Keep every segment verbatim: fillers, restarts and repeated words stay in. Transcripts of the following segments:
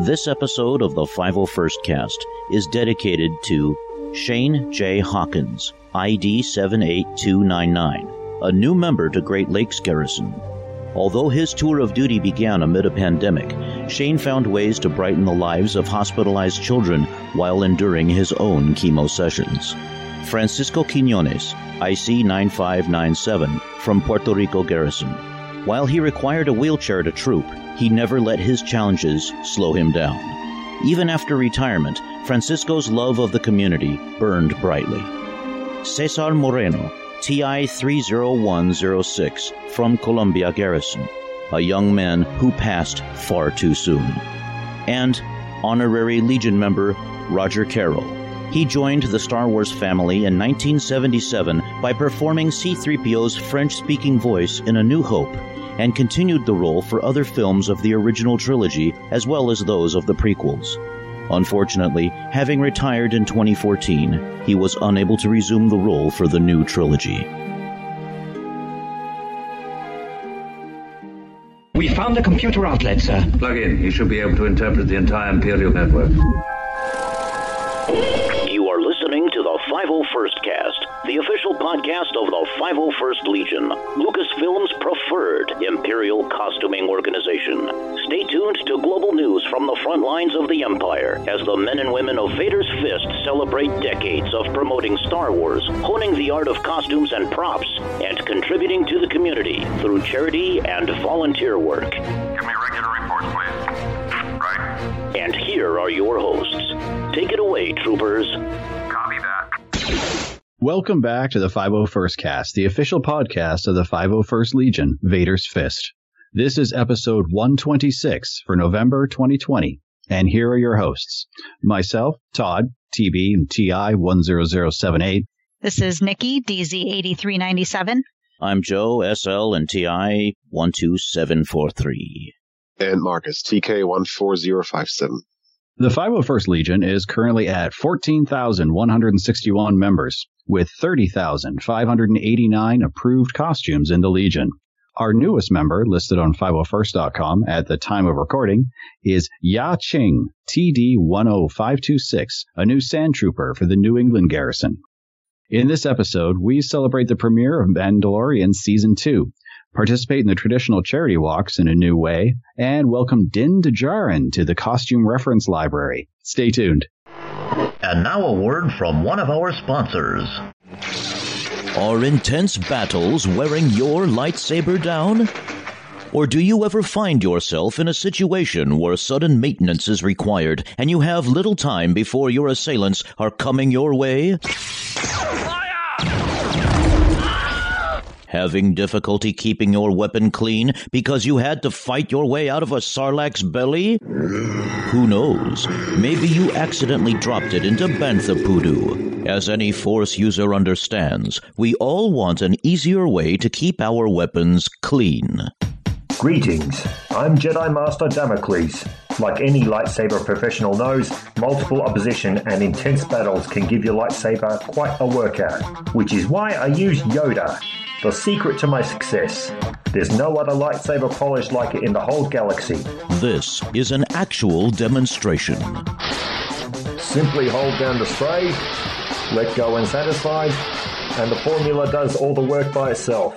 This episode of the five oh first Cast is dedicated to Shane J. Hawkins, I D seven eight two nine nine, a new member to Great Lakes Garrison. Although his tour of duty began amid a pandemic, Shane found ways to brighten the lives of hospitalized children while enduring his own chemo sessions. Francisco Quiñones, I C nine five nine seven, from Puerto Rico Garrison. While he required a wheelchair to troop, he never let his challenges slow him down. Even after retirement, Francisco's love of the community burned brightly. Cesar Moreno, T I three oh one oh six, from Colombia Garrison, a young man who passed far too soon. And honorary Legion member Roger Carroll. He joined the Star Wars family in nineteen seventy-seven by performing C three P O's French-speaking voice in A New Hope, and continued the role for other films of the original trilogy as well as those of the prequels. Unfortunately, having retired in twenty fourteen, he was unable to resume the role for the new trilogy. We found the computer outlet, sir. Plug in. You should be able to interpret the entire Imperial network. To the five oh first Cast, the official podcast of the five oh first Legion, Lucasfilm's preferred Imperial costuming organization. Stay tuned to global news from the front lines of the Empire as the men and women of Vader's Fist celebrate decades of promoting Star Wars, honing the art of costumes and props, and contributing to the community through charity and volunteer work. Give me regular reports, please. Right. And here are your hosts. Take it away, troopers. Welcome back to the five oh first Cast, the official podcast of the five oh first Legion, Vader's Fist. This is episode one twenty-six for November twenty twenty, and here are your hosts. Myself, Todd, T B and T I one zero zero seven eight. This is Nikki, D Z eighty-three ninety-seven. I'm Joe, S L and T I one two seven four three. And Marcus, T K one four zero five seven. The five oh first Legion is currently at fourteen thousand one hundred sixty-one members, with thirty thousand five hundred eighty-nine approved costumes in the Legion. Our newest member, listed on five oh first dot com at the time of recording, is Ya Ching, T D one oh five two six, a new sand trooper for the New England Garrison. In this episode, we celebrate the premiere of Mandalorian Season two, participate in the traditional charity walks in a new way, and welcome Din Djarin to the Costume Reference Library. Stay tuned. And now a word from one of our sponsors. Are intense battles wearing your lightsaber down? Or do you ever find yourself in a situation where sudden maintenance is required and you have little time before your assailants are coming your way? Having difficulty keeping your weapon clean because you had to fight your way out of a sarlacc's belly? Who knows? Maybe you accidentally dropped it into Bantha Poodoo. As any Force user understands, we all want an easier way to keep our weapons clean. Greetings. I'm Jedi Master Damocles. Like any lightsaber professional knows, multiple opposition and intense battles can give your lightsaber quite a workout, which is why I use Yoda. The secret to my success. There's no other lightsaber polish like it in the whole galaxy. This is an actual demonstration. Simply hold down the spray, let go when satisfied, and the formula does all the work by itself.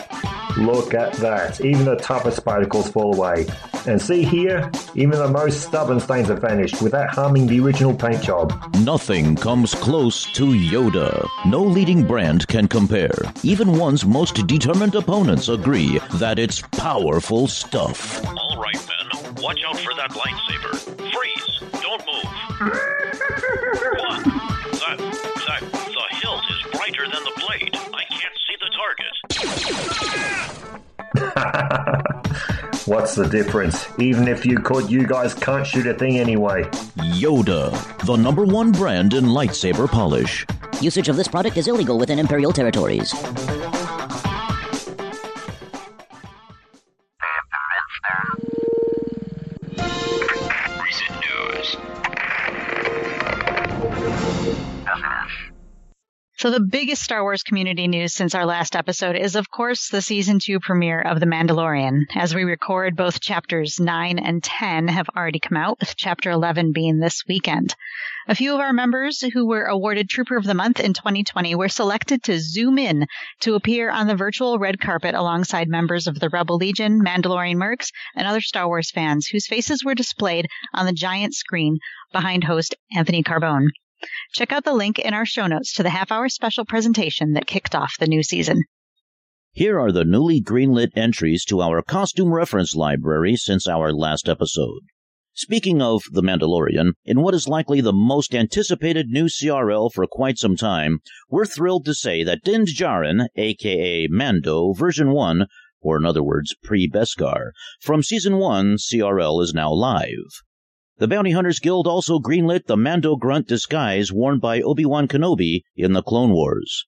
Look at that. Even the toughest particles fall away. And see here, even the most stubborn stains have vanished without harming the original paint job. Nothing comes close to Yoda. No leading brand can compare. Even one's most determined opponents agree that it's powerful stuff. All right, then. Watch out for that lightsaber. Freeze. Don't move. One. The, the, the hilt is brighter than the blade. I can't see the target. What's the difference? Even if you could, you guys can't shoot a thing anyway. Yoda, the number one brand in lightsaber polish. Usage of this product is illegal within Imperial territories. Recent news. So the biggest Star Wars community news since our last episode is, of course, the season two premiere of The Mandalorian. As we record, both chapters nine and ten have already come out, with chapter eleven being this weekend. A few of our members who were awarded Trooper of the Month in twenty twenty were selected to zoom in to appear on the virtual red carpet alongside members of the Rebel Legion, Mandalorian Mercs, and other Star Wars fans whose faces were displayed on the giant screen behind host Anthony Carbone. Check out the link in our show notes to the half-hour special presentation that kicked off the new season. Here are the newly greenlit entries to our costume reference library since our last episode. Speaking of The Mandalorian, in what is likely the most anticipated new C R L for quite some time, we're thrilled to say that Din Djarin, a k a. Mando, version one, or in other words, pre-Beskar, from season one C R L is now live. The Bounty Hunters Guild also greenlit the Mando Grunt disguise worn by Obi-Wan Kenobi in the Clone Wars.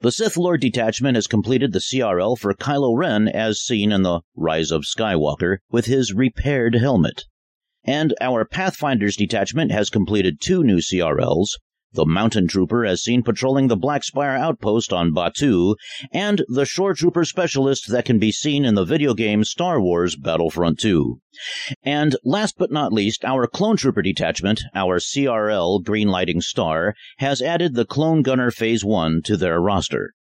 The Sith Lord Detachment has completed the C R L for Kylo Ren as seen in The Rise of Skywalker with his repaired helmet. And our Pathfinders Detachment has completed two new C R Ls, the Mountain Trooper as seen patrolling the Black Spire Outpost on Batuu, and the Shore Trooper Specialist that can be seen in the video game Star Wars Battlefront two. And last but not least, our Clone Trooper Detachment, our C R L Greenlighting Star, has added the Clone Gunner Phase one to their roster.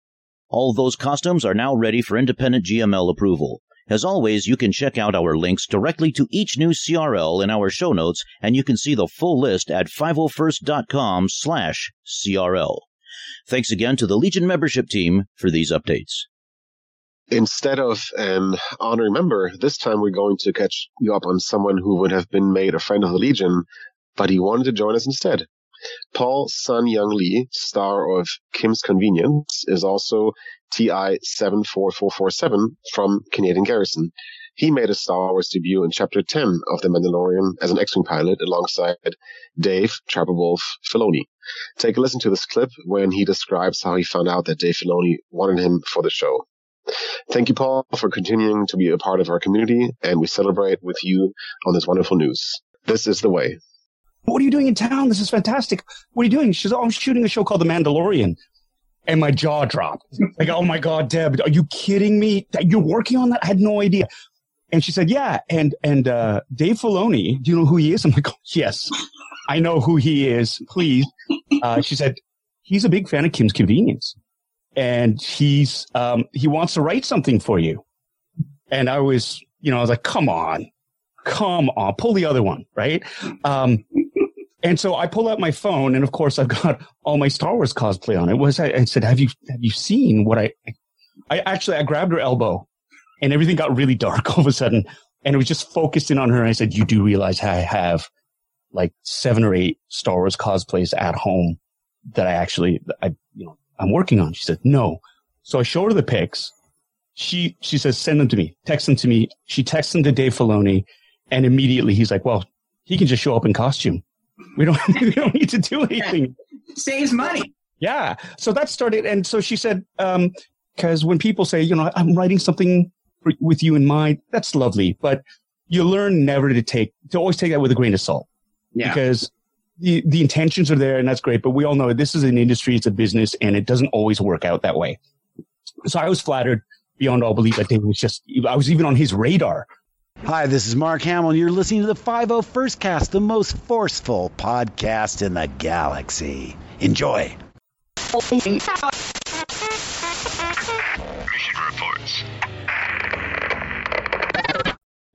All those costumes are now ready for independent G M L approval. As always, you can check out our links directly to each new C R L in our show notes, and you can see the full list at five oh first dot com slash C R L. Thanks again to the Legion membership team for these updates. Instead of an honorary member, this time we're going to catch you up on someone who would have been made a friend of the Legion, but he wanted to join us instead. Paul Sun-Young Lee, star of Kim's Convenience, is also T I seven four four four seven from Canadian Garrison. He made a Star Wars debut in Chapter ten of The Mandalorian as an X-Wing pilot alongside Dave Trapper Wolf Filoni. Take a listen to this clip when he describes how he found out that Dave Filoni wanted him for the show. Thank you, Paul, for continuing to be a part of our community, and we celebrate with you on this wonderful news. This is the way. What are you doing in town? This is fantastic. What are you doing? She's, oh, I'm shooting a show called The Mandalorian. And my jaw dropped. Like, oh, my God, Deb, are you kidding me? You're working on that? I had no idea. And she said, yeah. And and uh, Dave Filoni, do you know who he is? I'm like, yes, I know who he is. Please. Uh, she said, he's a big fan of Kim's Convenience. And he's um, he wants to write something for you. And I was, you know, I was like, come on. Come on. Pull the other one, right? Um And so I pull out my phone, and of course I've got all my Star Wars cosplay on. It was I, I said, "Have you have you seen what I?" I actually I grabbed her elbow, and everything got really dark all of a sudden, and it was just focused in on her. And I said, "You do realize I have like seven or eight Star Wars cosplays at home that I actually I you know I'm working on." She said, "No," so I show her the pics. She she says, "Send them to me. Text them to me." She texts them to Dave Filoni, and immediately he's like, "Well, he can just show up in costume. We don't, we don't need to do anything. Saves money." Yeah. So that started. And so she said, um, because when people say, you know, I'm writing something for, with you in mind, that's lovely. But you learn never to take, to always take that with a grain of salt. Yeah. Because the, the intentions are there and that's great. But we all know this is an industry, it's a business, and it doesn't always work out that way. So I was flattered beyond all belief. I think it was just, I was even on his radar. Hi, this is Mark Hamill, and you're listening to the five oh first Cast, the most forceful podcast in the galaxy. Enjoy. Mission reports.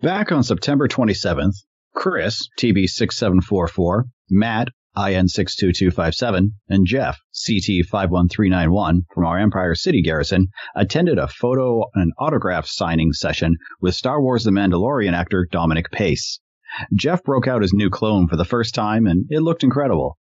Back on September twenty-seventh, Chris, T B six seven four four, Matt, I N six two two five seven, and Jeff, C T five one three nine one, from our Empire City Garrison, attended a photo and autograph signing session with Star Wars The Mandalorian actor Dominic Pace. Jeff broke out his new clone for the first time, and it looked incredible.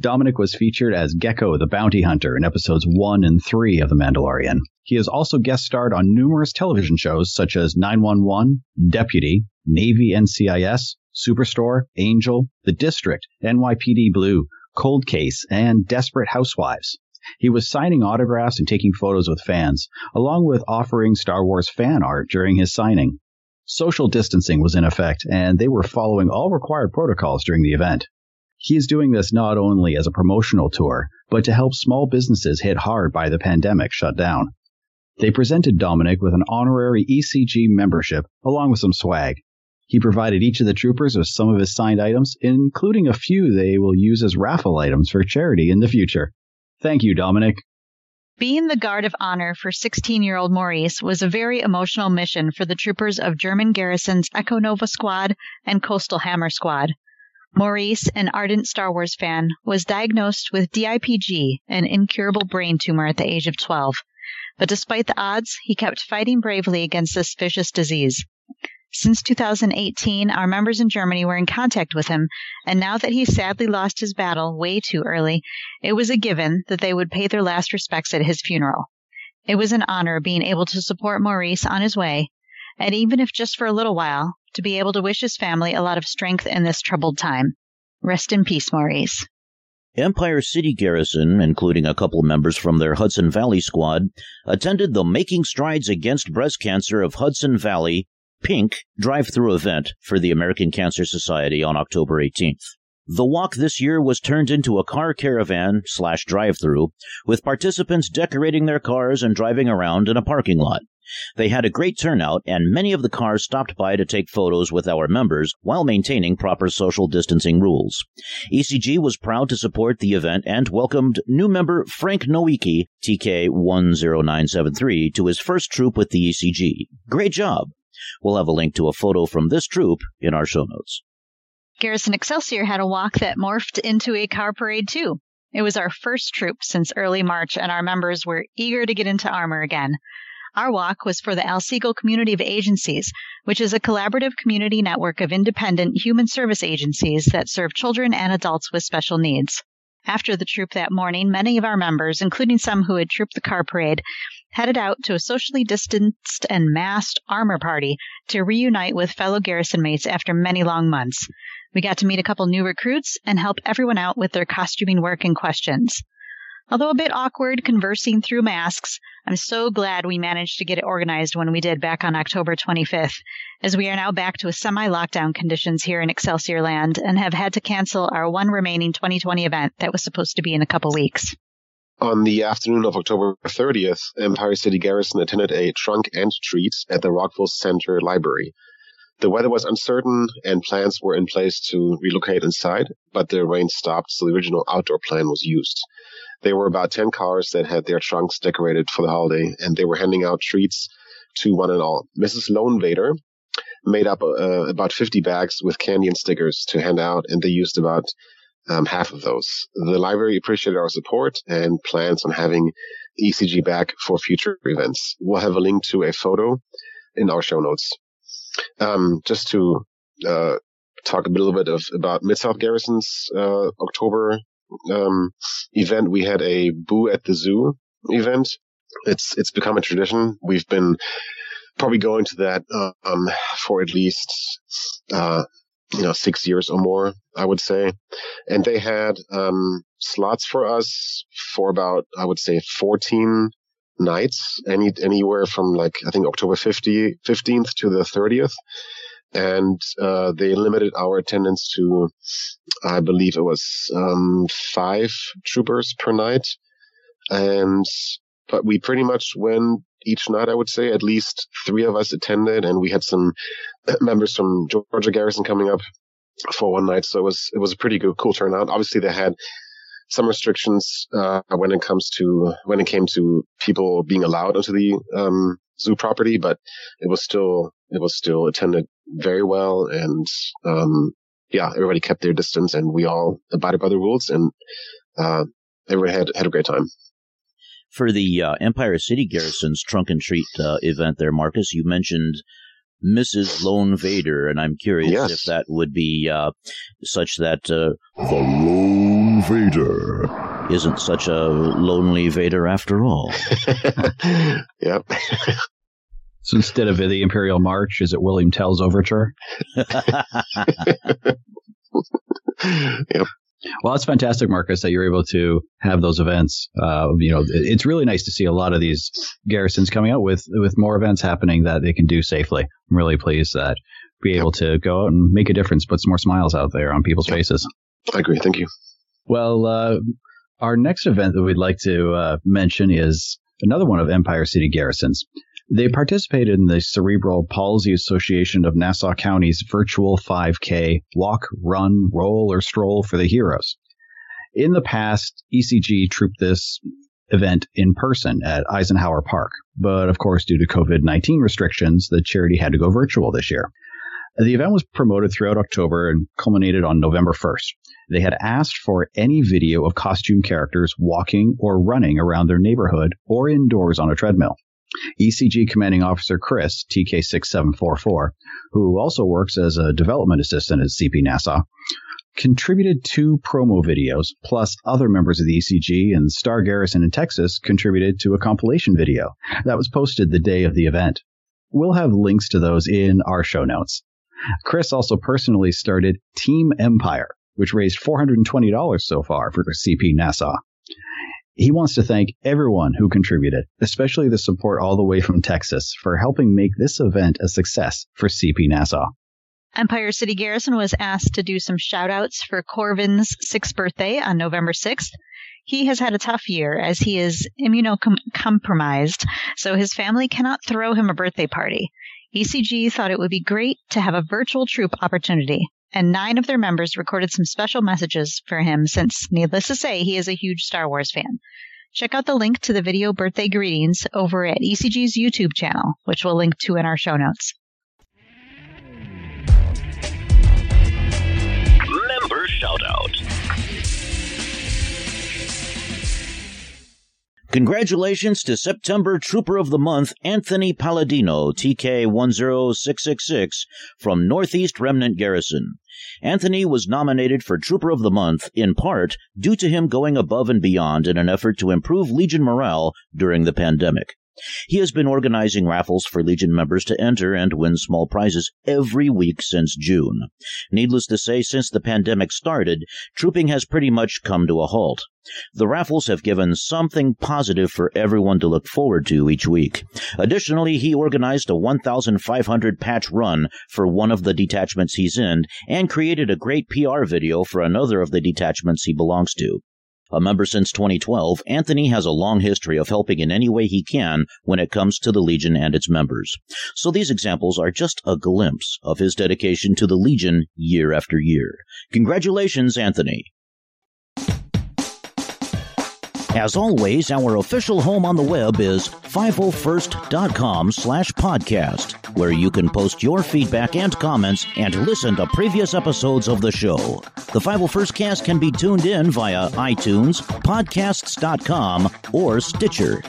Dominic was featured as Gecko the Bounty Hunter in episodes one and three of The Mandalorian. He has also guest starred on numerous television shows such as nine one one, Deputy, Navy N C I S, Superstore, Angel, The District, N Y P D Blue, Cold Case, and Desperate Housewives. He was signing autographs and taking photos with fans, along with offering Star Wars fan art during his signing. Social distancing was in effect, and they were following all required protocols during the event. He is doing this not only as a promotional tour, but to help small businesses hit hard by the pandemic shutdown. They presented Dominic with an honorary E C G membership, along with some swag. He provided each of the troopers with some of his signed items, including a few they will use as raffle items for charity in the future. Thank you, Dominic. Being the guard of honor for sixteen-year-old Maurice was a very emotional mission for the troopers of German Garrison's Echo Nova Squad and Coastal Hammer Squad. Maurice, an ardent Star Wars fan, was diagnosed with D I P G, an incurable brain tumor, at the age of twelve. But despite the odds, he kept fighting bravely against this vicious disease. Since two thousand eighteen, our members in Germany were in contact with him, and now that he sadly lost his battle way too early, it was a given that they would pay their last respects at his funeral. It was an honor being able to support Maurice on his way, and even if just for a little while, to be able to wish his family a lot of strength in this troubled time. Rest in peace, Maurice. Empire City Garrison, including a couple members from their Hudson Valley squad, attended the Making Strides Against Breast Cancer of Hudson Valley, PINK, drive-through event for the American Cancer Society on October eighteenth. The walk this year was turned into a car caravan slash drive-through, with participants decorating their cars and driving around in a parking lot. They had a great turnout, and many of the cars stopped by to take photos with our members while maintaining proper social distancing rules. E C G was proud to support the event and welcomed new member Frank Nowicki, T K one zero nine seven three, to his first troop with the E C G. Great job! We'll have a link to a photo from this troop in our show notes. Garrison Excelsior had a walk that morphed into a car parade, too. It was our first troop since early March, and our members were eager to get into armor again. Our walk was for the Alsegal Community of Agencies, which is a collaborative community network of independent human service agencies that serve children and adults with special needs. After the troop that morning, many of our members, including some who had trooped the car parade, headed out to a socially distanced and masked armor party to reunite with fellow garrison mates after many long months. We got to meet a couple new recruits and help everyone out with their costuming work and questions. Although a bit awkward conversing through masks, I'm so glad we managed to get it organized when we did back on October twenty-fifth, as we are now back to a semi-lockdown conditions here in Excelsior Land and have had to cancel our one remaining twenty twenty event that was supposed to be in a couple weeks. On the afternoon of October thirtieth, Empire City Garrison attended a trunk and treat at the Rockville Center Library. The weather was uncertain and plans were in place to relocate inside, but the rain stopped, so the original outdoor plan was used. There were about ten cars that had their trunks decorated for the holiday, and they were handing out treats to one and all. Missus Lone Vader made up uh, about fifty bags with candy and stickers to hand out, and they used about um, half of those. The library appreciated our support and plans on having E C G back for future events. We'll have a link to a photo in our show notes. Um, just to uh, talk a little bit of about Mid-South Garrison's uh, October Um, event, we had a Boo at the Zoo event. It's it's become a tradition. We've been probably going to that um, for at least uh, you know six years or more, I would say. And they had um, slots for us for about, I would say, fourteen nights, any anywhere from like I think October fifteenth to the thirtieth. And uh, they limited our attendance to, I believe it was um, five troopers per night. And but we pretty much went each night, I would say, at least three of us attended. And we had some members from Georgia Garrison coming up for one night. So it was it was a pretty good, cool turnout. Obviously, they had some restrictions uh, when it comes to when it came to people being allowed onto the um, zoo property, but it was still it was still attended very well, and um, yeah, everybody kept their distance, and we all abided by the rules, and uh, everyone had had a great time. For the uh, Empire City Garrison's Trunk and Treat uh, event, there, Marcus, you mentioned Missus Lone Vader, and I'm curious yes. if that would be uh, such that uh, the Lone Vader isn't such a lonely Vader after all. Yep. So instead of the Imperial March, is it William Tell's Overture? Yep. Well, that's fantastic, Marcus, that you're able to have those events. Uh, you know, it's really nice to see a lot of these garrisons coming out with, with more events happening that they can do safely. I'm really pleased that be able to go out and make a difference, put some more smiles out there on people's faces. I agree. Thank you. Well, uh, our next event that we'd like to uh, mention is another one of Empire City Garrison's. They participated in the Cerebral Palsy Association of Nassau County's virtual five K walk, run, roll, or stroll for the heroes. In the past, E C G trooped this event in person at Eisenhower Park, but of course, due to COVID nineteen restrictions, the charity had to go virtual this year. The event was promoted throughout October and culminated on November first. They had asked for any video of costume characters walking or running around their neighborhood or indoors on a treadmill. E C G Commanding Officer Chris, T K six seven four four, who also works as a development assistant at C P NASA, contributed two promo videos, plus other members of the E C G and Star Garrison in Texas contributed to a compilation video that was posted the day of the event. We'll have links to those in our show notes. Chris also personally started Team Empire, which raised four hundred twenty dollars so far for C P NASA. He wants to thank everyone who contributed, especially the support all the way from Texas, for helping make this event a success for C P NASA. Empire City Garrison was asked to do some shout-outs for Corvin's sixth birthday on November sixth. He has had a tough year as he is immunocompromised, so his family cannot throw him a birthday party. E C G thought it would be great to have a virtual troop opportunity, and nine of their members recorded some special messages for him since, needless to say, he is a huge Star Wars fan. Check out the link to the video birthday greetings over at E C G's YouTube channel, which we'll link to in our show notes. Member Shoutout. Congratulations to September Trooper of the Month, Anthony Palladino, T K one zero six six six, from Northeast Remnant Garrison. Anthony was nominated for Trooper of the Month, in part, due to him going above and beyond in an effort to improve Legion morale during the pandemic. He has been organizing raffles for Legion members to enter and win small prizes every week since June. Needless to say, since the pandemic started, trooping has pretty much come to a halt. The raffles have given something positive for everyone to look forward to each week. Additionally, he organized a fifteen hundred patch run for one of the detachments he's in and created a great P R video for another of the detachments he belongs to. A member since twenty twelve, Anthony has a long history of helping in any way he can when it comes to the Legion and its members. So these examples are just a glimpse of his dedication to the Legion year after year. Congratulations, Anthony. As always, our official home on the web is five oh first dot com slash podcast, where you can post your feedback and comments and listen to previous episodes of the show. The five oh first Cast can be tuned in via iTunes, podcasts dot com, or Stitcher.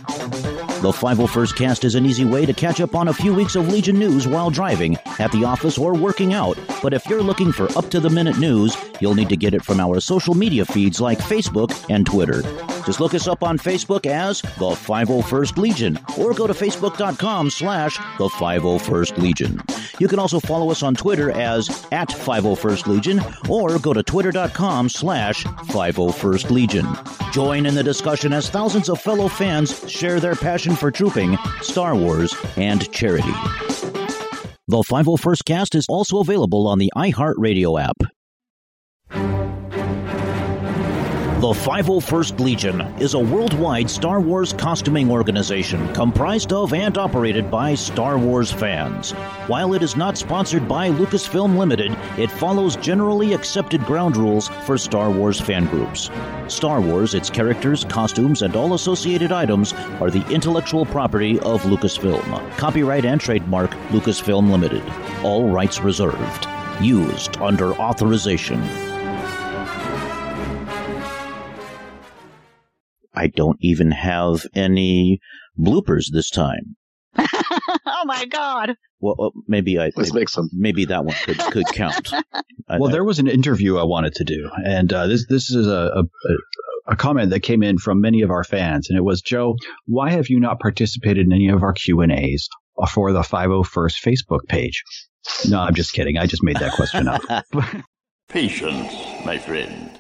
The five oh first Cast is an easy way to catch up on a few weeks of Legion news while driving, at the office, or working out. But if you're looking for up-to-the-minute news, you'll need to get it from our social media feeds like Facebook and Twitter. Just look us up on Facebook as The five oh first Legion, or go to facebook dot com slash The five oh first Legion. You can also follow us on Twitter as at five oh first Legion, or go to twitter dot com slash five oh first Legion. Join in the discussion as thousands of fellow fans share their passion for trooping, Star Wars, and charity. The five oh first Cast is also available on the iHeartRadio app. The five oh first Legion is a worldwide Star Wars costuming organization comprised of and operated by Star Wars fans. While it is not sponsored by Lucasfilm Limited, it follows generally accepted ground rules for Star Wars fan groups. Star Wars, its characters, costumes, and all associated items are the intellectual property of Lucasfilm. Copyright and trademark Lucasfilm Limited. All rights reserved. Used under authorization. I don't even have any bloopers this time. Oh my God! Well, maybe I. Let's maybe, make some. Maybe that one could, could count. I, well, there was an interview I wanted to do, and uh, this this is a, a a comment that came in from many of our fans, and it was, Joe, why have you not participated in any of our Q and A's for the five oh first Facebook page? No, I'm just kidding. I just made that question up. Patience, my friend.